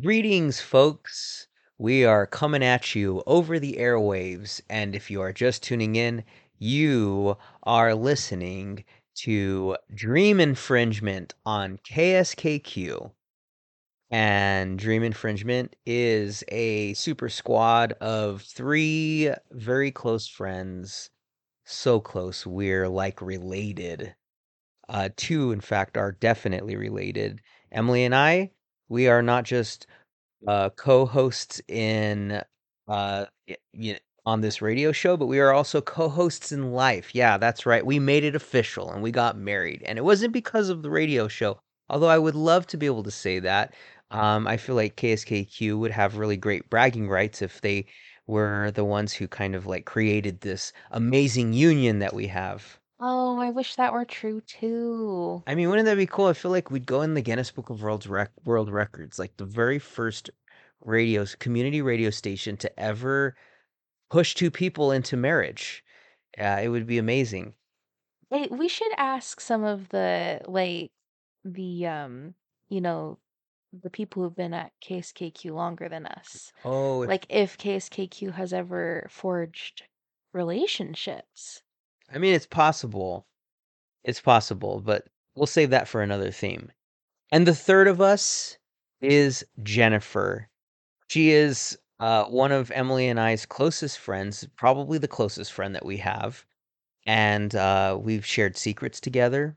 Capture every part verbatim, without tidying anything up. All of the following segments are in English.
Greetings, folks. We are coming at you over the airwaves, and if you are just tuning in, you are listening to Dream Infringement on K S K Q. And Dream Infringement is a super squad of three very close friends. So close, we're like related. Uh, two, in fact, are definitely related. Emily and I. We are not just uh, co-hosts in uh, you know, on this radio show, but we are also co-hosts in life. Yeah, that's right. We made it official and we got married. And it wasn't because of the radio show, although I would love to be able to say that. Um, I feel like K S K Q would have really great bragging rights if they were the ones who kind of like created this amazing union that we have. Oh, I wish that were true too. I mean, wouldn't that be cool? I feel like we'd go in the Guinness Book of World Rec- World Records, like the very first radio community radio station to ever push two people into marriage. Uh, it would be amazing. It, we should ask some of the like the um, you know, the people who've been at K S K Q longer than us. Oh, if... like if K S K Q has ever forged relationships. I mean, it's possible. It's possible, but we'll save that for another theme. And the third of us is Jennifer. She is uh, one of Emily and I's closest friends, probably the closest friend that we have. And uh, we've shared secrets together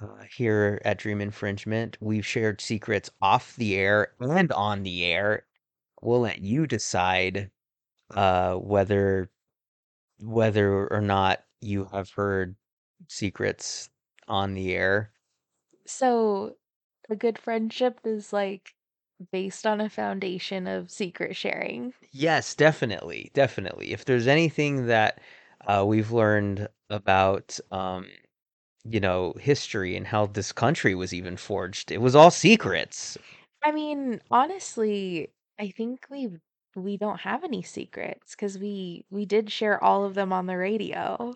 uh, here at Dream Infringement. We've shared secrets off the air and on the air. We'll let you decide uh, whether whether or not you have heard secrets on the air. So a good friendship is like based on a foundation of secret sharing. Yes, definitely. Definitely. If there's anything that uh, we've learned about, um, you know, history and how this country was even forged, it was all secrets. I mean, honestly, I think we've We don't have any secrets because we, we did share all of them on the radio.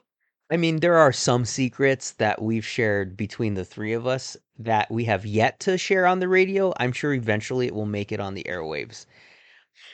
I mean, there are some secrets that we've shared between the three of us that we have yet to share on the radio. I'm sure eventually it will make it on the airwaves.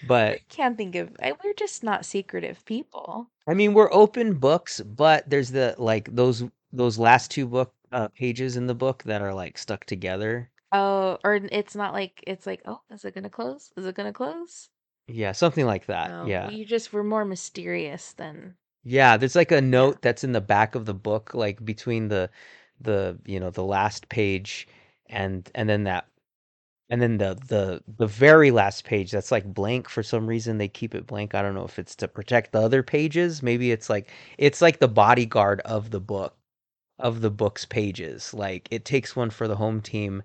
But I can't think of, we're just not secretive people. I mean, we're open books, but there's the like those those last two book uh, pages in the book that are like stuck together. Oh, or it's not like, it's like, oh, is it going to close? Is it going to close? Yeah, something like that. Oh, yeah, you just were more mysterious than. Yeah, there's like a note that's in the back of the book, like between the, the you know the last page, and and then that, and then the the the very last page that's like blank for some reason. They keep it blank. I don't know if it's to protect the other pages. Maybe it's like it's like the bodyguard of the book, of the book's pages. Like it takes one for the home team,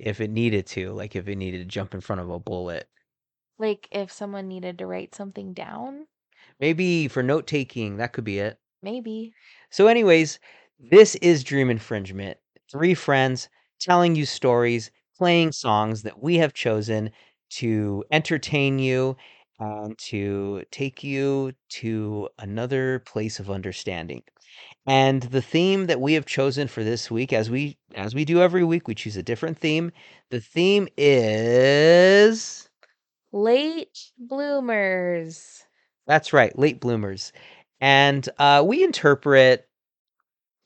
if it needed to. Like if it needed to jump in front of a bullet. Like if someone needed to write something down? Maybe for note-taking, that could be it. Maybe. So anyways, this is Dream Infringement. Three friends telling you stories, playing songs that we have chosen to entertain you and to take you to another place of understanding. And the theme that we have chosen for this week, as we as we do every week, we choose a different theme. The theme is... Late Bloomers. That's right, Late Bloomers. And uh, we interpret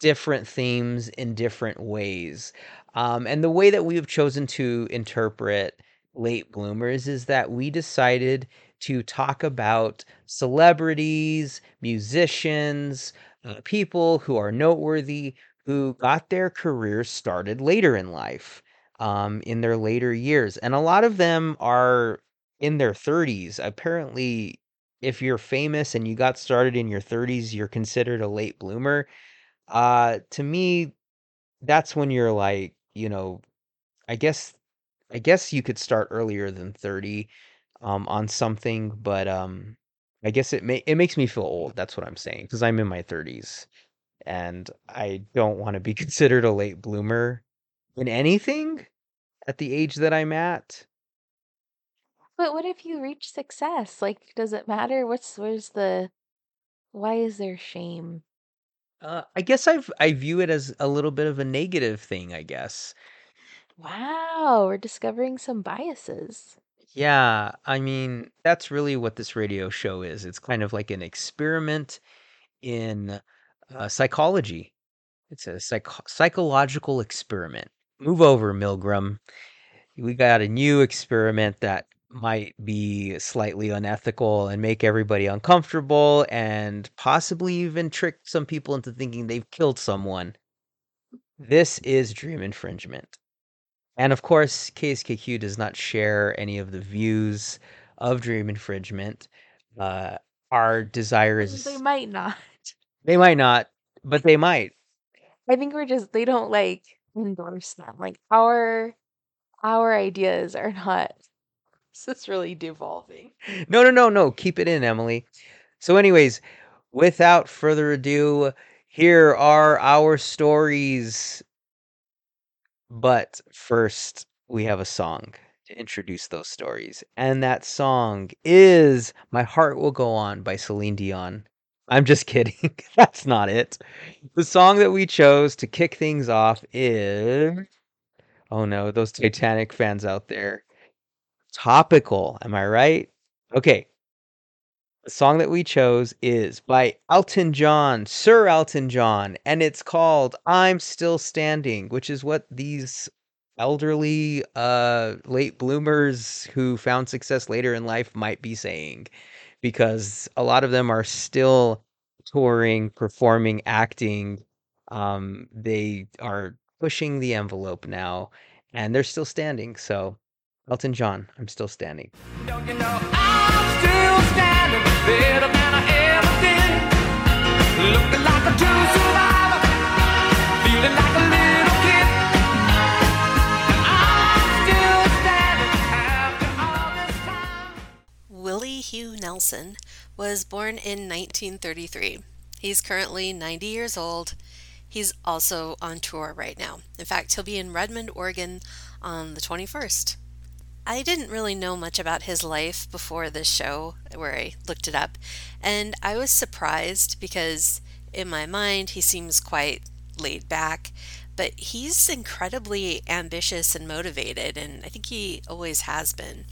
different themes in different ways. Um, and the way that we have chosen to interpret Late Bloomers is that we decided to talk about celebrities, musicians, uh, people who are noteworthy, who got their careers started later in life, um, in their later years. And a lot of them are in their thirties. Apparently, if you're famous and you got started in your thirties, you're considered a late bloomer. Uh, to me, that's when you're like, you know, I guess, I guess you could start earlier than thirty um, on something, but um, I guess it may, it makes me feel old. That's what I'm saying, because I'm in my thirties and I don't want to be considered a late bloomer in anything at the age that I'm at. But what if you reach success? Like, does it matter? What's where's the? Why is there shame? Uh, I guess I've I view it as a little bit of a negative thing, I guess. Wow, we're discovering some biases. Yeah, I mean, that's really what this radio show is. It's kind of like an experiment in uh, psychology. It's a psych- psychological experiment. Move over, Milgram. We got a new experiment that might be slightly unethical and make everybody uncomfortable and possibly even trick some people into thinking they've killed someone. This is Dream Infringement. And of course, K S K Q does not share any of the views of Dream Infringement. Uh, our desire is They might not. they might not, but they might. I think we're just they don't like endorse them. Like our our ideas are not. This is really devolving. No, no, no, no. Keep it in, Emily. So, anyways, without further ado, here are our stories. But first, we have a song to introduce those stories. And that song is My Heart Will Go On by Celine Dion. I'm just kidding. That's not it. The song that we chose to kick things off is. Oh no, those Titanic fans out there. Topical, am I right? Okay. The song that we chose is by Elton John, Sir Elton John, and it's called I'm Still Standing, which is what these elderly uh late bloomers who found success later in life might be saying, because a lot of them are still touring, performing, acting. Um they are pushing the envelope now and they're still standing. So Elton John, I'm Still Standing. Don't you know I'm still standing better than I ever did? Looking like a true survivor, feeling like a little kid. I'm still standing after all this time. Willie Hugh Nelson was born in nineteen thirty-three. He's currently ninety years old. He's also on tour right now. In fact, he'll be in Redmond, Oregon on the twenty-first. I didn't really know much about his life before this show, where I looked it up, and I was surprised because in my mind he seems quite laid back, but he's incredibly ambitious and motivated, and I think he always has been.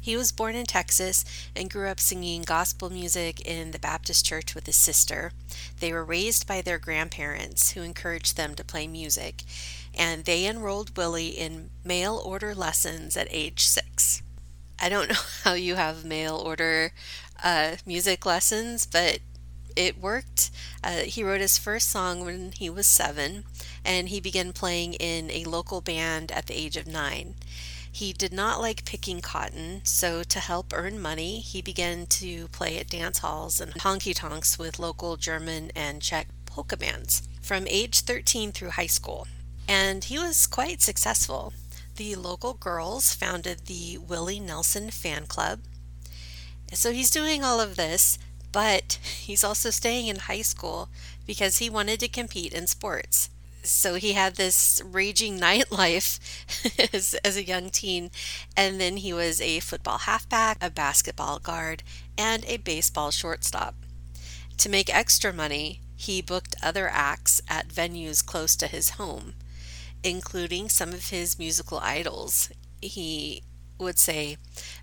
He was born in Texas and grew up singing gospel music in the Baptist church with his sister. They were raised by their grandparents, who encouraged them to play music, and they enrolled Willie in mail order lessons at age six. I don't know how you have mail order uh, music lessons, but it worked. Uh, he wrote his first song when he was seven, and he began playing in a local band at the age of nine. He did not like picking cotton, so to help earn money, he began to play at dance halls and honky-tonks with local German and Czech polka bands from age thirteen through high school. And he was quite successful. The local girls founded the Willie Nelson Fan Club. So he's doing all of this, but he's also staying in high school because he wanted to compete in sports. So he had this raging nightlife as, as a young teen, and then he was a football halfback, a basketball guard, and a baseball shortstop. To make extra money, he booked other acts at venues close to his home, including some of his musical idols. He would say,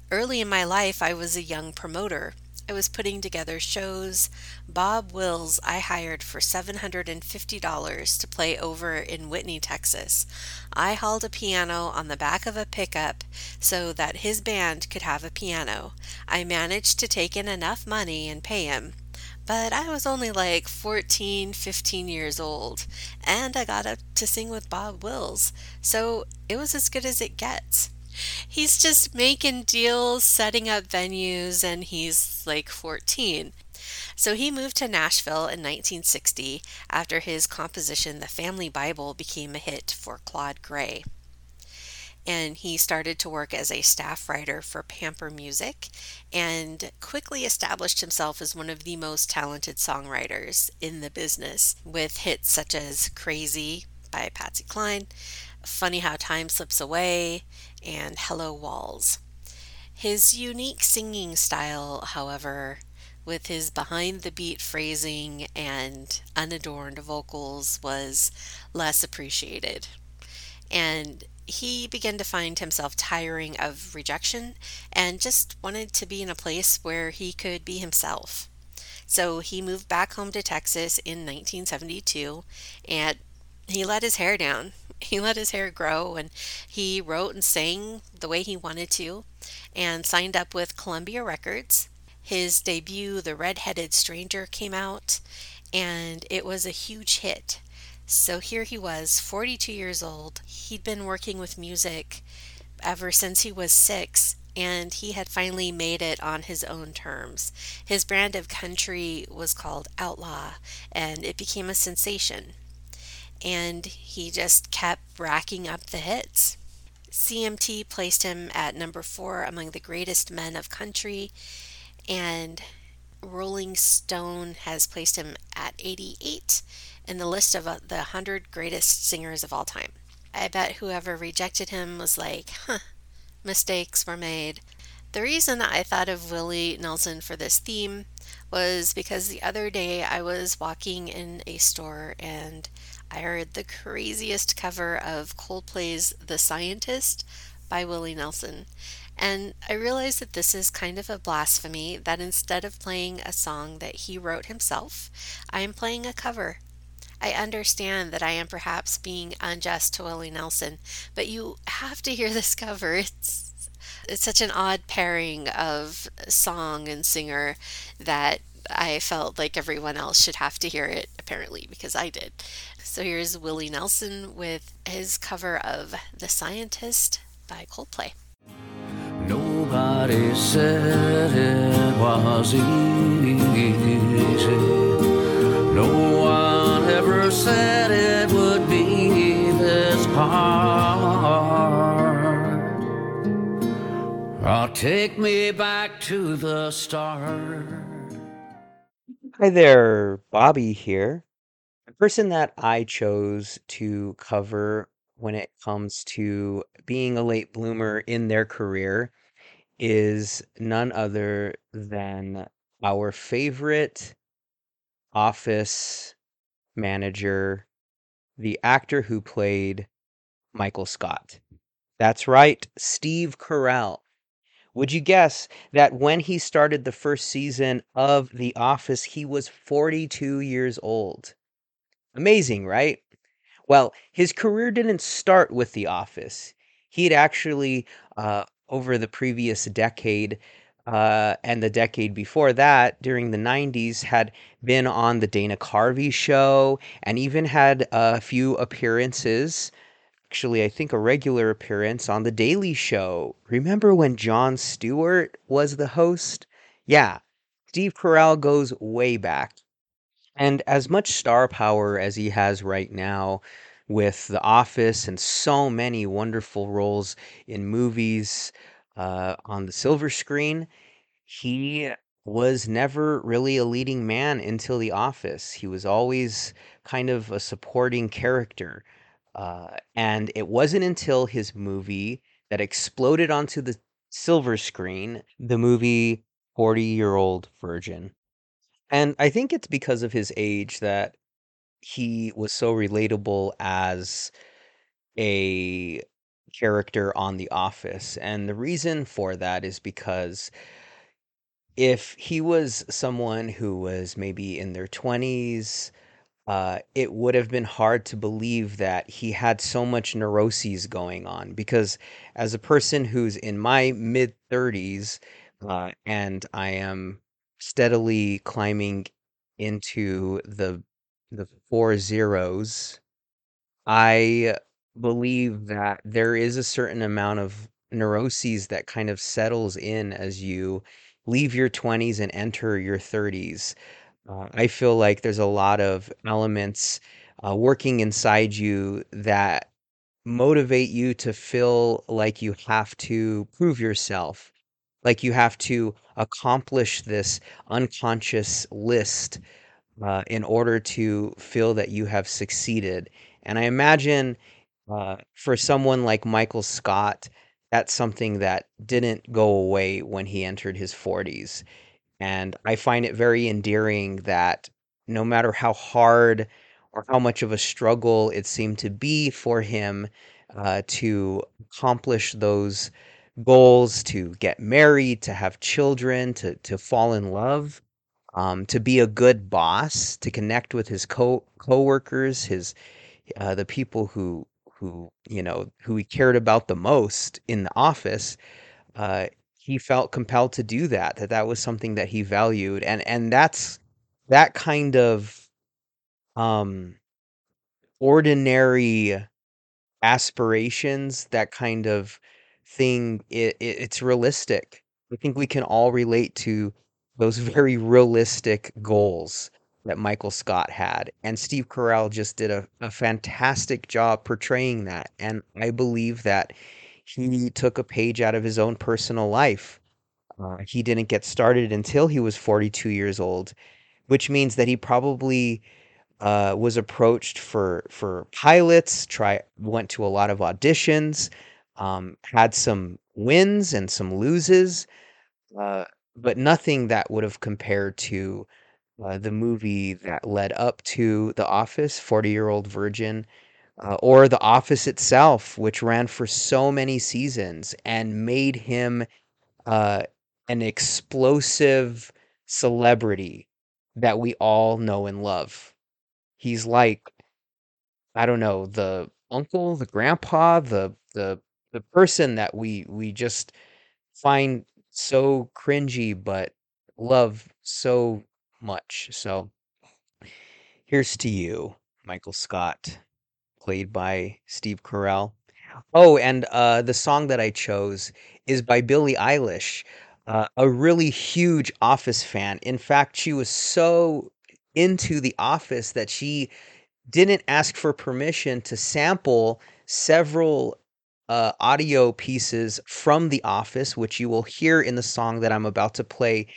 "Early in my life, I was a young promoter. I was putting together shows. Bob Wills I hired for seven hundred fifty dollars to play over in Whitney, Texas. I hauled a piano on the back of a pickup so that his band could have a piano. I managed to take in enough money and pay him. But I was only like fourteen, fifteen years old, and I got up to sing with Bob Wills, so it was as good as it gets." He's just making deals, setting up venues, and he's like fourteen. So he moved to Nashville in nineteen sixty after his composition, The Family Bible, became a hit for Claude Gray. And he started to work as a staff writer for Pamper Music and quickly established himself as one of the most talented songwriters in the business, with hits such as Crazy by Patsy Cline, Funny How Time Slips Away, and Hello Walls. His unique singing style, however, with his behind-the-beat phrasing and unadorned vocals, was less appreciated. And he began to find himself tiring of rejection and just wanted to be in a place where he could be himself. So he moved back home to Texas in nineteen seventy-two, and he let his hair down. He let his hair grow, and he wrote and sang the way he wanted to, and signed up with Columbia Records. His debut, The Redheaded Stranger, came out, and it was a huge hit. So here he was, forty-two years old. He'd been working with music ever since he was six, and he had finally made it on his own terms. His brand of country was called outlaw, and it became a sensation. And he just kept racking up the hits. C M T placed him at number four among the greatest men of country, and Rolling Stone has placed him at eighty-eight in the list of the one hundred greatest singers of all time. I bet whoever rejected him was like, huh, mistakes were made. The reason I thought of Willie Nelson for this theme was because the other day I was walking in a store and I heard the craziest cover of Coldplay's The Scientist by Willie Nelson. And I realized that this is kind of a blasphemy, that instead of playing a song that he wrote himself, I am playing a cover. I understand that I am perhaps being unjust to Willie Nelson, but you have to hear this cover. It's, it's such an odd pairing of song and singer that I felt like everyone else should have to hear it, apparently, because I did. So here's Willie Nelson with his cover of The Scientist by Coldplay. Nobody said it was easy. No one ever said it would be this hard. Oh, take me back to the start. Hi there, Bobby here. The person that I chose to cover when it comes to being a late bloomer in their career is none other than our favorite Office manager, the actor who played Michael Scott. That's right, Steve Carell. Would you guess that when he started the first season of The Office, he was forty-two years old? Amazing, right? Well, his career didn't start with The Office. He'd actually, uh, over the previous decade uh, and the decade before that, during the nineties, had been on the Dana Carvey show and even had a few appearances. Actually, I think a regular appearance on The Daily Show. Remember when Jon Stewart was the host? Yeah, Steve Carell goes way back. And as much star power as he has right now with The Office and so many wonderful roles in movies uh, on the silver screen, he was never really a leading man until The Office. He was always kind of a supporting character. Uh, and it wasn't until his movie that exploded onto the silver screen, the movie forty-Year-Old Virgin. And I think it's because of his age that he was so relatable as a character on The Office. And the reason for that is because if he was someone who was maybe in their twenties, Uh, it would have been hard to believe that he had so much neuroses going on, because as a person who's in my mid-thirties uh, and I am steadily climbing into the the four zeros, I believe that there is a certain amount of neuroses that kind of settles in as you leave your twenties and enter your thirties. Uh, I feel like there's a lot of elements uh, working inside you that motivate you to feel like you have to prove yourself, like you have to accomplish this unconscious list uh, in order to feel that you have succeeded. And I imagine uh, for someone like Michael Scott, that's something that didn't go away when he entered his forties. And I find it very endearing that no matter how hard or how much of a struggle it seemed to be for him uh, to accomplish those goals, to get married, to have children, to to fall in love, um, to be a good boss, to connect with his co coworkers, his uh, the people who who you know who he cared about the most in the office. Uh, he felt compelled to do that. That that was something that he valued, and and that's that kind of um, ordinary aspirations. That kind of thing. It, it it's realistic. I think we can all relate to those very realistic goals that Michael Scott had, and Steve Carell just did a, a fantastic job portraying that. And I believe that he took a page out of his own personal life. Uh, he didn't get started until he was forty-two years old, which means that he probably uh, was approached for for pilots. Try went to a lot of auditions, um, had some wins and some loses, uh, but nothing that would have compared to uh, the movie that led up to The Office, forty-Year-Old Virgin. Uh, or The Office itself, which ran for so many seasons and made him uh, an explosive celebrity that we all know and love. He's like, I don't know, the uncle, the grandpa, the the the person that we we just find so cringy but love so much. So here's to you, Michael Scott, played by Steve Carell. Oh, and uh, the song that I chose is by Billie Eilish, uh, a really huge Office fan. In fact, she was so into The Office that she didn't ask for permission to sample several uh, audio pieces from The Office, which you will hear in the song that I'm about to play.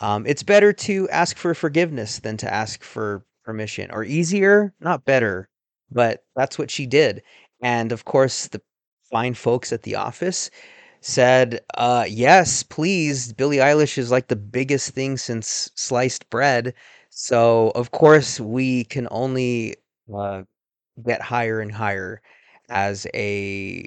Um, it's better to ask for forgiveness than to ask for permission, or easier, not better. But that's what she did. And of course, the fine folks at the office said, uh, yes, please. Billie Eilish is like the biggest thing since sliced bread. So, of course, we can only uh, get higher and higher as a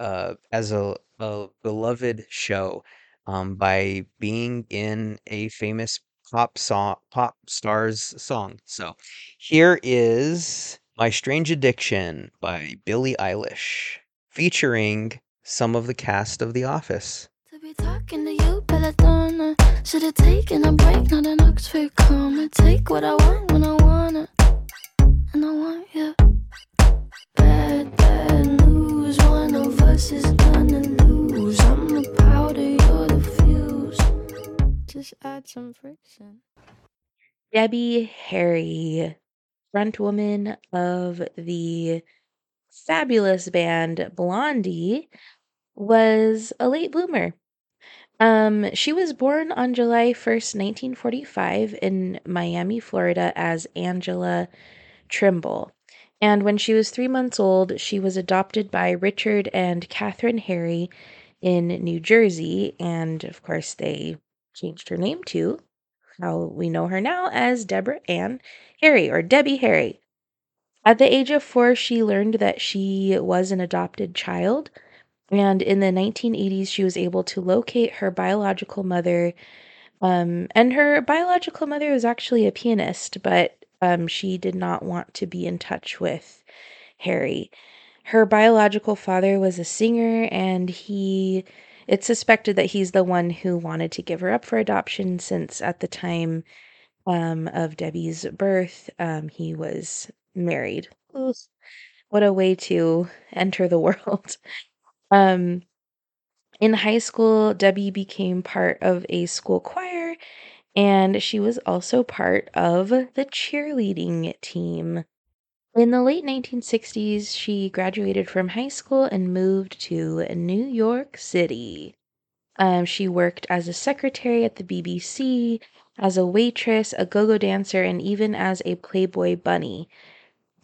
uh, as a, a beloved show um, by being in a famous pop song, pop star's song. So here is My Strange Addiction by Billie Eilish, featuring some of the cast of The Office. To be talking to you, but I don't know. Should have taken a break, not an Oxford comma. Take what I want when I wanna, and I want you. Bad, bad news, one of us is gonna lose. I'm the powder, you're the fuse. Just add some friction. Debbie Harry, front woman of the fabulous band Blondie, was a late bloomer. Um, she was born on July first, nineteen forty-five in Miami, Florida, as Angela Trimble. And when she was three months old, she was adopted by Richard and Catherine Harry in New Jersey. And of course, they changed her name to how we know her now, as Deborah Ann Harry, or Debbie Harry. At the age of four, she learned that she was an adopted child, and in the nineteen eighties, she was able to locate her biological mother, um, and her biological mother was actually a pianist, but um, she did not want to be in touch with Harry. Her biological father was a singer, and he... it's suspected that he's the one who wanted to give her up for adoption, since at the time um, of Debbie's birth, um, he was married. Ooh, what a way to enter the world. Um, in high school, Debbie became part of a school choir, and she was also part of the cheerleading team. In the late nineteen sixties, she graduated from high school and moved to New York City. Um, she worked as a secretary at the B B C, as a waitress, a go-go dancer, and even as a Playboy bunny.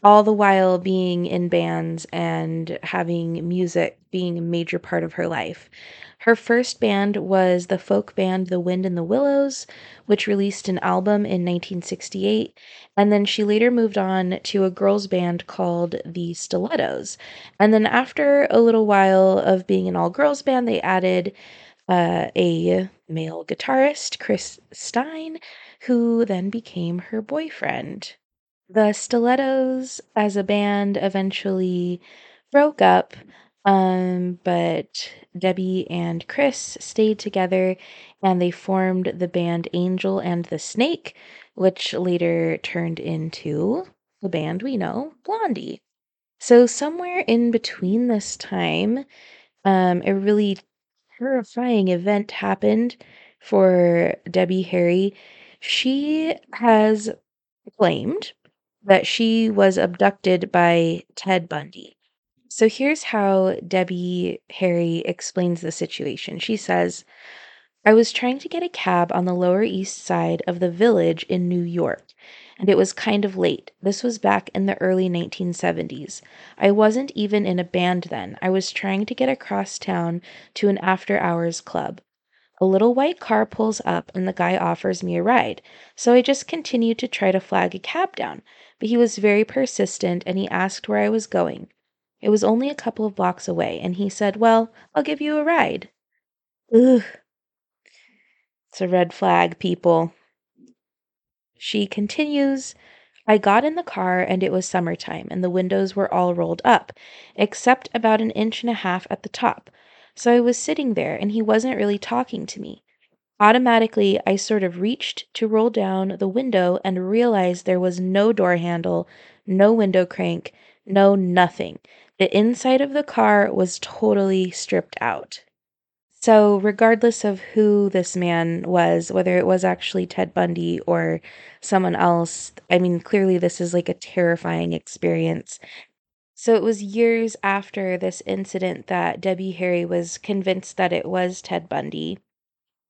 all the while being in bands and having music being a major part of her life. Her first band was the folk band The Wind and the Willows, which released an album in nineteen sixty-eight, and then she later moved on to a girls' band called The Stilettos. And then after a little while of being an all-girls band, they added uh, a male guitarist, Chris Stein, who then became her boyfriend. The Stilettos as a band eventually broke up, um, but Debbie and Chris stayed together and they formed the band Angel and the Snake, which later turned into the band we know, Blondie. So somewhere in between this time, um, a really terrifying event happened for Debbie Harry. She has claimed that she was abducted by Ted Bundy. So here's how Debbie Harry explains the situation. She says, "I was trying to get a cab on the Lower East Side of the Village in New York, and it was kind of late. This was back in the early nineteen seventies. I wasn't even in a band then. I was trying to get across town to an after-hours club. A little white car pulls up and the guy offers me a ride, so I just continued to try to flag a cab down, but he was very persistent and he asked where I was going. It was only a couple of blocks away, and he said, well, I'll give you a ride." Ugh. It's a red flag, people. She continues, "I got in the car and it was summertime and the windows were all rolled up, except about an inch and a half at the top. So I was sitting there, and he wasn't really talking to me. Automatically, I sort of reached to roll down the window and realized there was no door handle, no window crank, no nothing. The inside of the car was totally stripped out." So regardless of who this man was, whether it was actually Ted Bundy or someone else, I mean, clearly this is like a terrifying experience. So it was years after this incident that Debbie Harry was convinced that it was Ted Bundy.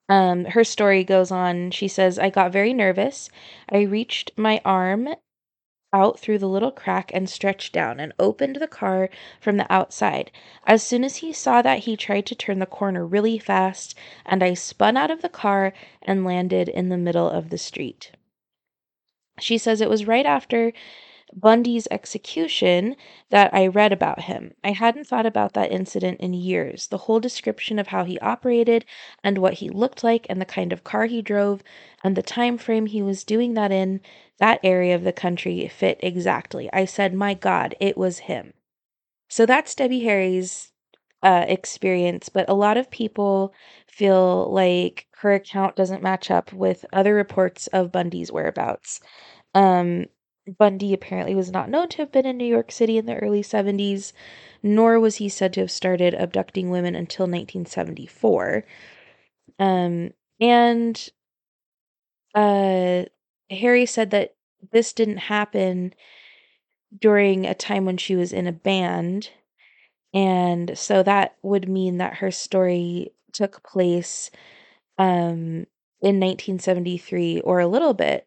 Um, her story goes on. She says, "I got very nervous. I reached my arm out through the little crack and stretched down and opened the car from the outside. As soon as he saw that, he tried to turn the corner really fast, and I spun out of the car and landed in the middle of the street." She says, "It was right after Bundy's execution that I read about him. I hadn't thought about that incident in years. The whole description of how he operated and what he looked like and the kind of car he drove and the time frame he was doing that in, that area of the country fit exactly. I said, my God, it was him." So that's Debbie Harry's uh, experience, but a lot of people feel like her account doesn't match up with other reports of Bundy's whereabouts. Um, Bundy apparently was not known to have been in New York City in the early seventies, nor was he said to have started abducting women until nineteen seventy-four. Um, and uh, Harry said that this didn't happen during a time when she was in a band, and so that would mean that her story took place um, in nineteen seventy-three or a little bit.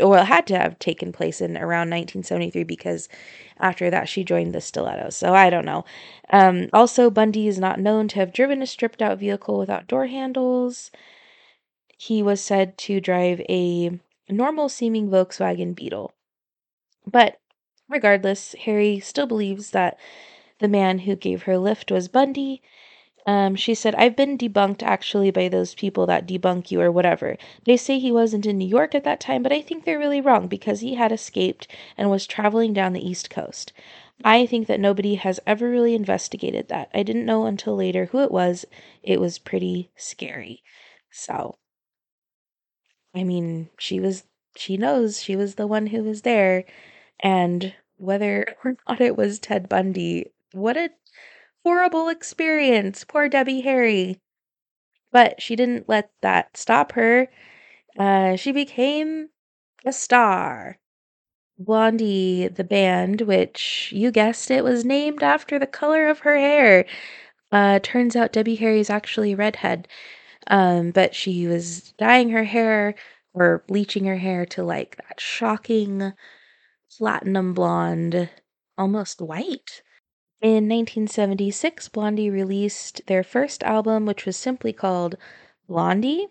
Well, it had to have taken place in around nineteen seventy-three because after that she joined the Stilettos. So I don't know. Um, also, Bundy is not known to have driven a stripped out vehicle without door handles. He was said to drive a normal seeming Volkswagen Beetle. But regardless, Harry still believes that the man who gave her lift was Bundy. Um, she said, "I've been debunked actually by those people that debunk you or whatever. They say he wasn't in New York at that time, but I think they're really wrong because he had escaped and was traveling down the East Coast. I think that nobody has ever really investigated that. I didn't know until later who it was. It was pretty scary." So, I mean, she was, she knows she was the one who was there, and whether or not it was Ted Bundy, what a horrible experience. Poor Debbie Harry. But she didn't let that stop her. Uh, she became a star. Blondie, the band, which you guessed it was named after the color of her hair. Uh, turns out Debbie Harry is actually a redhead. Um, but she was dyeing her hair or bleaching her hair to like that shocking platinum blonde, almost white. In nineteen seventy-six, Blondie released their first album, which was simply called Blondie.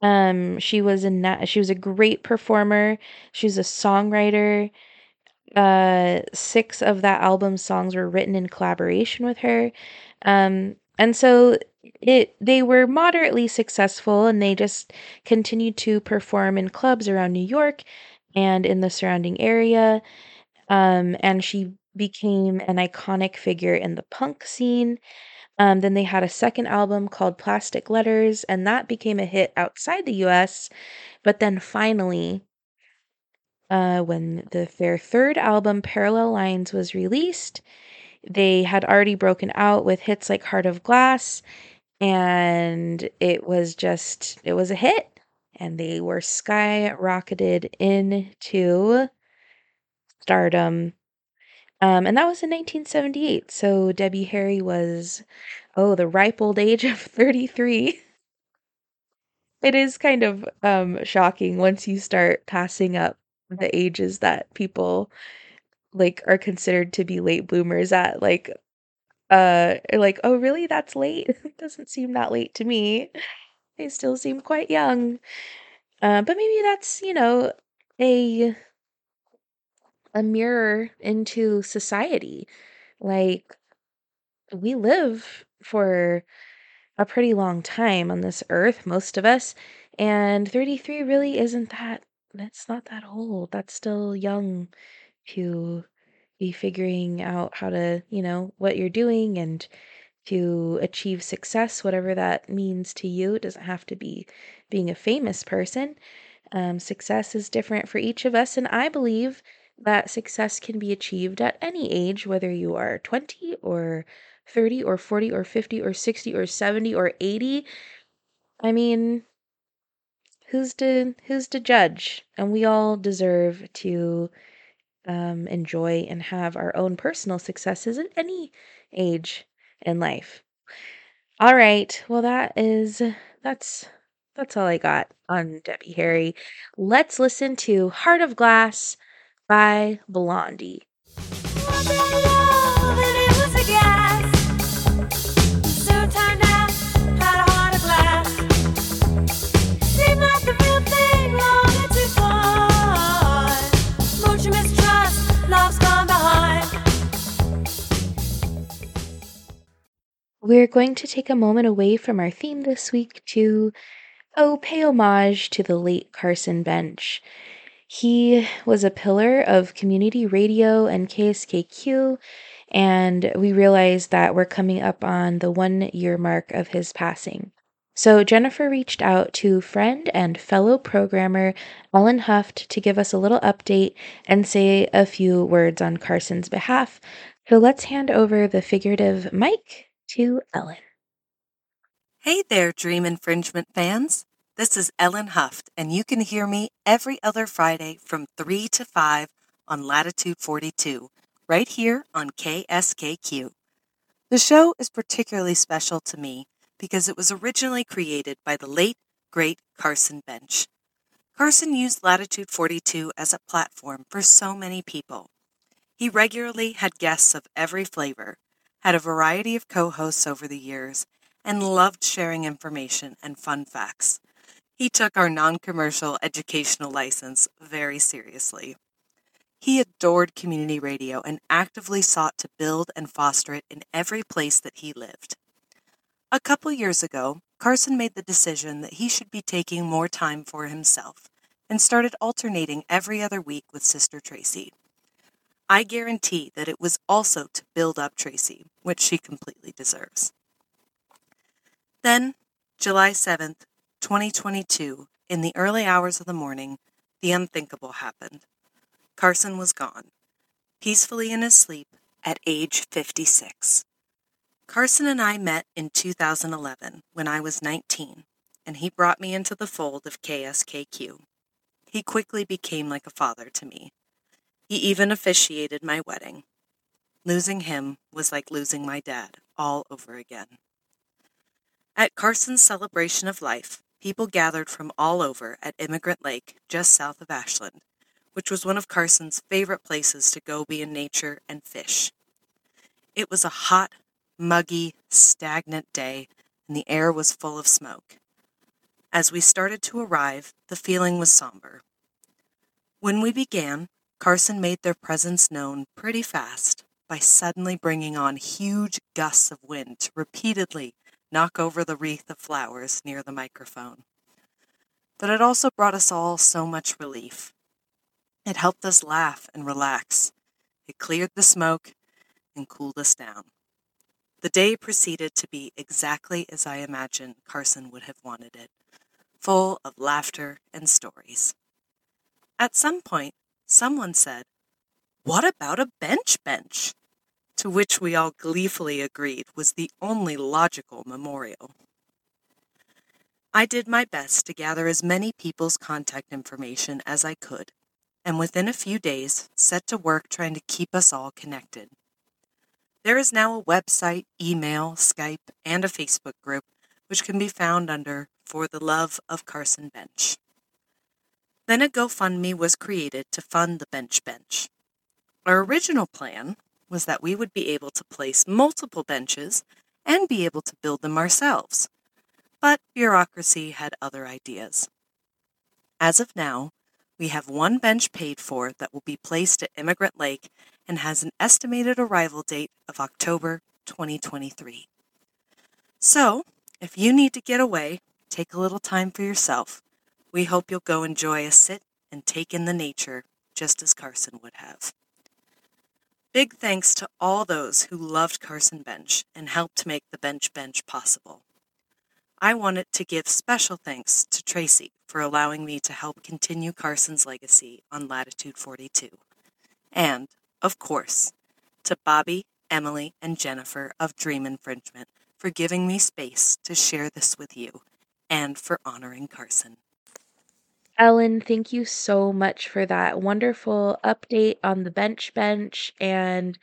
Um, she was a na- she was a great performer. She was a songwriter. Uh, six of that album's songs were written in collaboration with her. Um, and so it they were moderately successful, and they just continued to perform in clubs around New York and in the surrounding area. Um, and she became an iconic figure in the punk scene. Um, then they had a second album called Plastic Letters, and that became a hit outside the U S. But then finally, uh, when the, their third album, Parallel Lines, was released, they had already broken out with hits like Heart of Glass, and it was just, it was a hit. And they were skyrocketed into stardom. Um, and that was in nineteen seventy-eight. So Debbie Harry was, oh, the ripe old age of thirty-three. It is kind of um, shocking once you start passing up the ages that people like are considered to be late bloomers at. Like, uh, like, oh, really? That's late? It doesn't seem that late to me. They still seem quite young. Uh, but maybe that's, you know, a... a mirror into society. Like, we live for a pretty long time on this earth, most of us, and thirty-three really isn't that, that's not that old. That's still young to be figuring out how to, you know, what you're doing and to achieve success, whatever that means to you. It doesn't have to be being a famous person. Um, success is different for each of us, and I believe that success can be achieved at any age, whether you are twenty or thirty or forty or fifty or sixty or seventy or eighty. I mean, who's to who's to judge? And we all deserve to um, enjoy and have our own personal successes at any age in life. All right. Well, that is that's that's all I got on Debbie Harry. Let's listen to Heart of Glass by Blondie. We're going to take a moment away from our theme this week to, oh, pay homage to the late Carson Bench. He was a pillar of community radio and K S K Q, and we realized that we're coming up on the one-year mark of his passing. So Jennifer reached out to friend and fellow programmer Ellen Huff to give us a little update and say a few words on Carson's behalf. So let's hand over the figurative mic to Ellen. Hey there, Dream Infringement fans. This is Ellen Huff, and you can hear me every other Friday from three to five on Latitude forty-two, right here on K S K Q. The show is particularly special to me because it was originally created by the late, great Carson Bench. Carson used Latitude forty-two as a platform for so many people. He regularly had guests of every flavor, had a variety of co-hosts over the years, and loved sharing information and fun facts. He took our non-commercial educational license very seriously. He adored community radio and actively sought to build and foster it in every place that he lived. A couple years ago, Carson made the decision that he should be taking more time for himself and started alternating every other week with Sister Tracy. I guarantee that it was also to build up Tracy, which she completely deserves. Then, July seventh, twenty twenty-two, in the early hours of the morning, the unthinkable happened. Carson was gone, peacefully in his sleep, at age fifty-six. Carson and I met in two thousand eleven, when I was nineteen, and he brought me into the fold of K S K Q. He quickly became like a father to me. He even officiated my wedding. Losing him was like losing my dad all over again. At Carson's celebration of life, people gathered from all over at Emigrant Lake, just south of Ashland, which was one of Carson's favorite places to go be in nature and fish. It was a hot, muggy, stagnant day, and the air was full of smoke. As we started to arrive, the feeling was somber. When we began, Carson made their presence known pretty fast by suddenly bringing on huge gusts of wind to repeatedly knock over the wreath of flowers near the microphone. But it also brought us all so much relief. It helped us laugh and relax. It cleared the smoke and cooled us down. The day proceeded to be exactly as I imagined Carson would have wanted it, full of laughter and stories. At some point, someone said, "What about a bench bench?" to which we all gleefully agreed was the only logical memorial. I did my best to gather as many people's contact information as I could, and within a few days, set to work trying to keep us all connected. There is now a website, email, Skype, and a Facebook group, which can be found under For the Love of Carson Bench. Then a GoFundMe was created to fund the bench bench. Our original plan was that we would be able to place multiple benches and be able to build them ourselves, but bureaucracy had other ideas. As of now, we have one bench paid for that will be placed at Emigrant Lake and has an estimated arrival date of October twenty twenty-three. So, if you need to get away, take a little time for yourself. We hope you'll go enjoy a sit and take in the nature, just as Carson would have. Big thanks to all those who loved Carson Bench and helped make the bench bench possible. I wanted to give special thanks to Tracy for allowing me to help continue Carson's legacy on Latitude forty-two. And, of course, to Bobby, Emily, and Jennifer of Dream Infringement for giving me space to share this with you and for honoring Carson. Ellen, thank you so much for that wonderful update on the bench bench and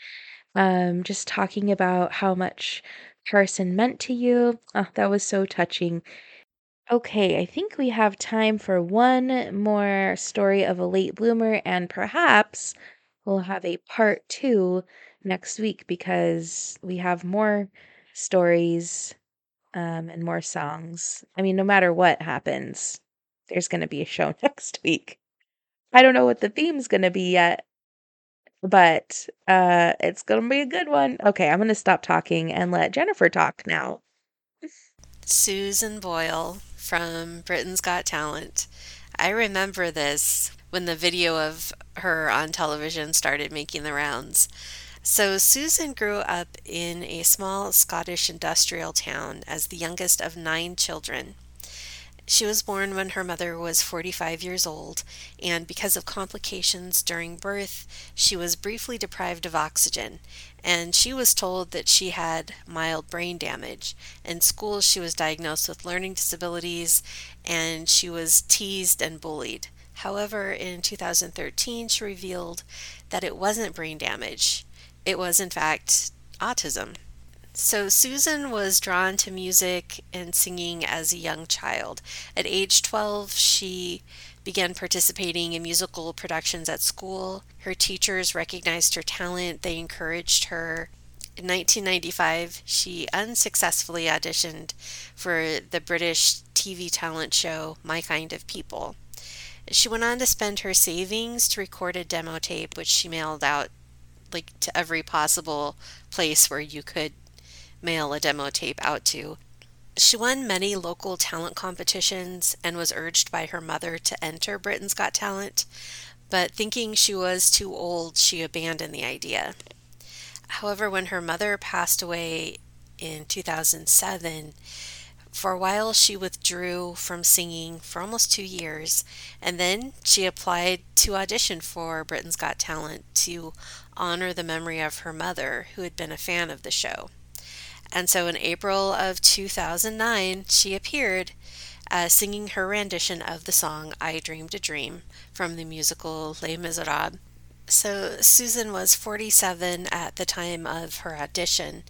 um, just talking about how much Carson meant to you. Oh, that was so touching. Okay, I think we have time for one more story of a late bloomer, and perhaps we'll have a part two next week because we have more stories um, and more songs. I mean, no matter what happens, there's going to be a show next week. I don't know what the theme's going to be yet, but uh, it's going to be a good one. Okay, I'm going to stop talking and let Jennifer talk now. Susan Boyle from Britain's Got Talent. I remember this when the video of her on television started making the rounds. So Susan grew up in a small Scottish industrial town as the youngest of nine children. She was born when her mother was forty-five years old, and because of complications during birth, she was briefly deprived of oxygen, and she was told that she had mild brain damage. In school, she was diagnosed with learning disabilities, and she was teased and bullied. However, in two thousand thirteen, she revealed that it wasn't brain damage. It was, in fact, autism. So Susan was drawn to music and singing as a young child. At age twelve, she began participating in musical productions at school. Her teachers recognized her talent. They encouraged her. In nineteen ninety-five, she unsuccessfully auditioned for the British T V talent show, My Kind of People. She went on to spend her savings to record a demo tape, which she mailed out like to every possible place where you could mail a demo tape out to. She won many local talent competitions and was urged by her mother to enter Britain's Got Talent, but thinking she was too old, she abandoned the idea. However, when her mother passed away in two thousand seven, for a while she withdrew from singing for almost two years, and then she applied to audition for Britain's Got Talent to honor the memory of her mother, who had been a fan of the show. And so in April of two thousand nine, she appeared uh, singing her rendition of the song I Dreamed a Dream from the musical Les Miserables. So Susan was forty-seven at the time of her audition,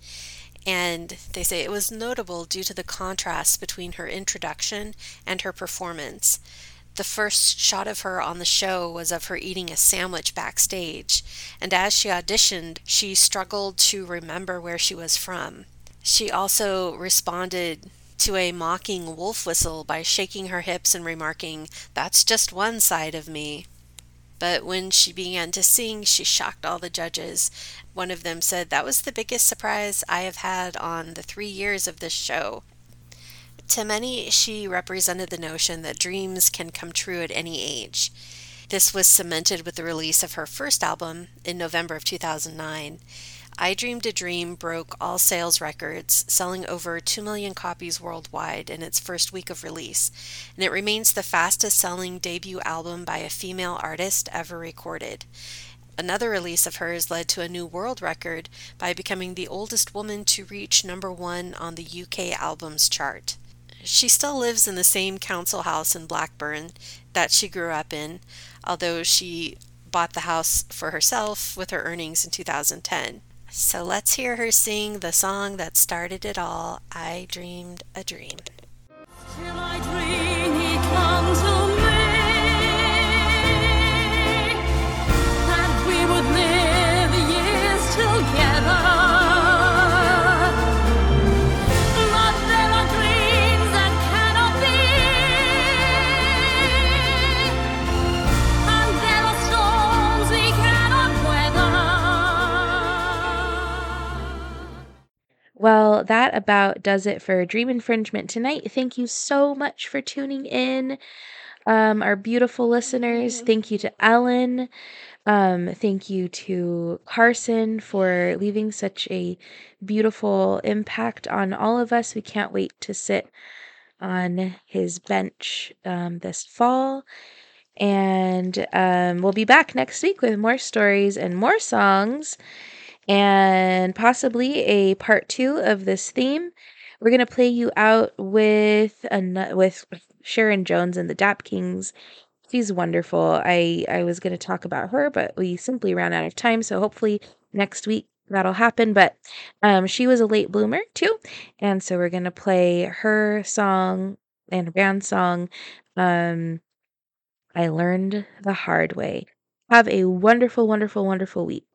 and they say it was notable due to the contrast between her introduction and her performance. The first shot of her on the show was of her eating a sandwich backstage, and as she auditioned, she struggled to remember where she was from. She also responded to a mocking wolf whistle by shaking her hips and remarking, "That's just one side of me." But when she began to sing, she shocked all the judges. One of them said, "That was the biggest surprise I have had on the three years of this show." To many, she represented the notion that dreams can come true at any age. This was cemented with the release of her first album in November of two thousand nine. I Dreamed a Dream broke all sales records, selling over two million copies worldwide in its first week of release, and it remains the fastest-selling debut album by a female artist ever recorded. Another release of hers led to a new world record by becoming the oldest woman to reach number one on the U K albums chart. She still lives in the same council house in Blackburn that she grew up in, although she bought the house for herself with her earnings in two thousand ten. So let's hear her sing the song that started it all, I Dreamed a Dream. Till I dream he comes to me, that we would live years together, but there are dreams that cannot be, and there are storms we cannot weather. Well, that about does it for Dream Infringement tonight. Thank you so much for tuning in. Um, our beautiful listeners, thank you to Ellen. Um, thank you to Carson for leaving such a beautiful impact on all of us. We can't wait to sit on his bench um, this fall. And um, we'll be back next week with more stories and more songs and possibly a part two of this theme. We're going to play you out with an- with Sharon Jones and the Dap Kings. She's wonderful. I, I was going to talk about her, but we simply ran out of time. So hopefully next week that'll happen. But um, she was a late bloomer too. And so we're going to play her song and her band song, um, I Learned the Hard Way. Have a wonderful, wonderful, wonderful week.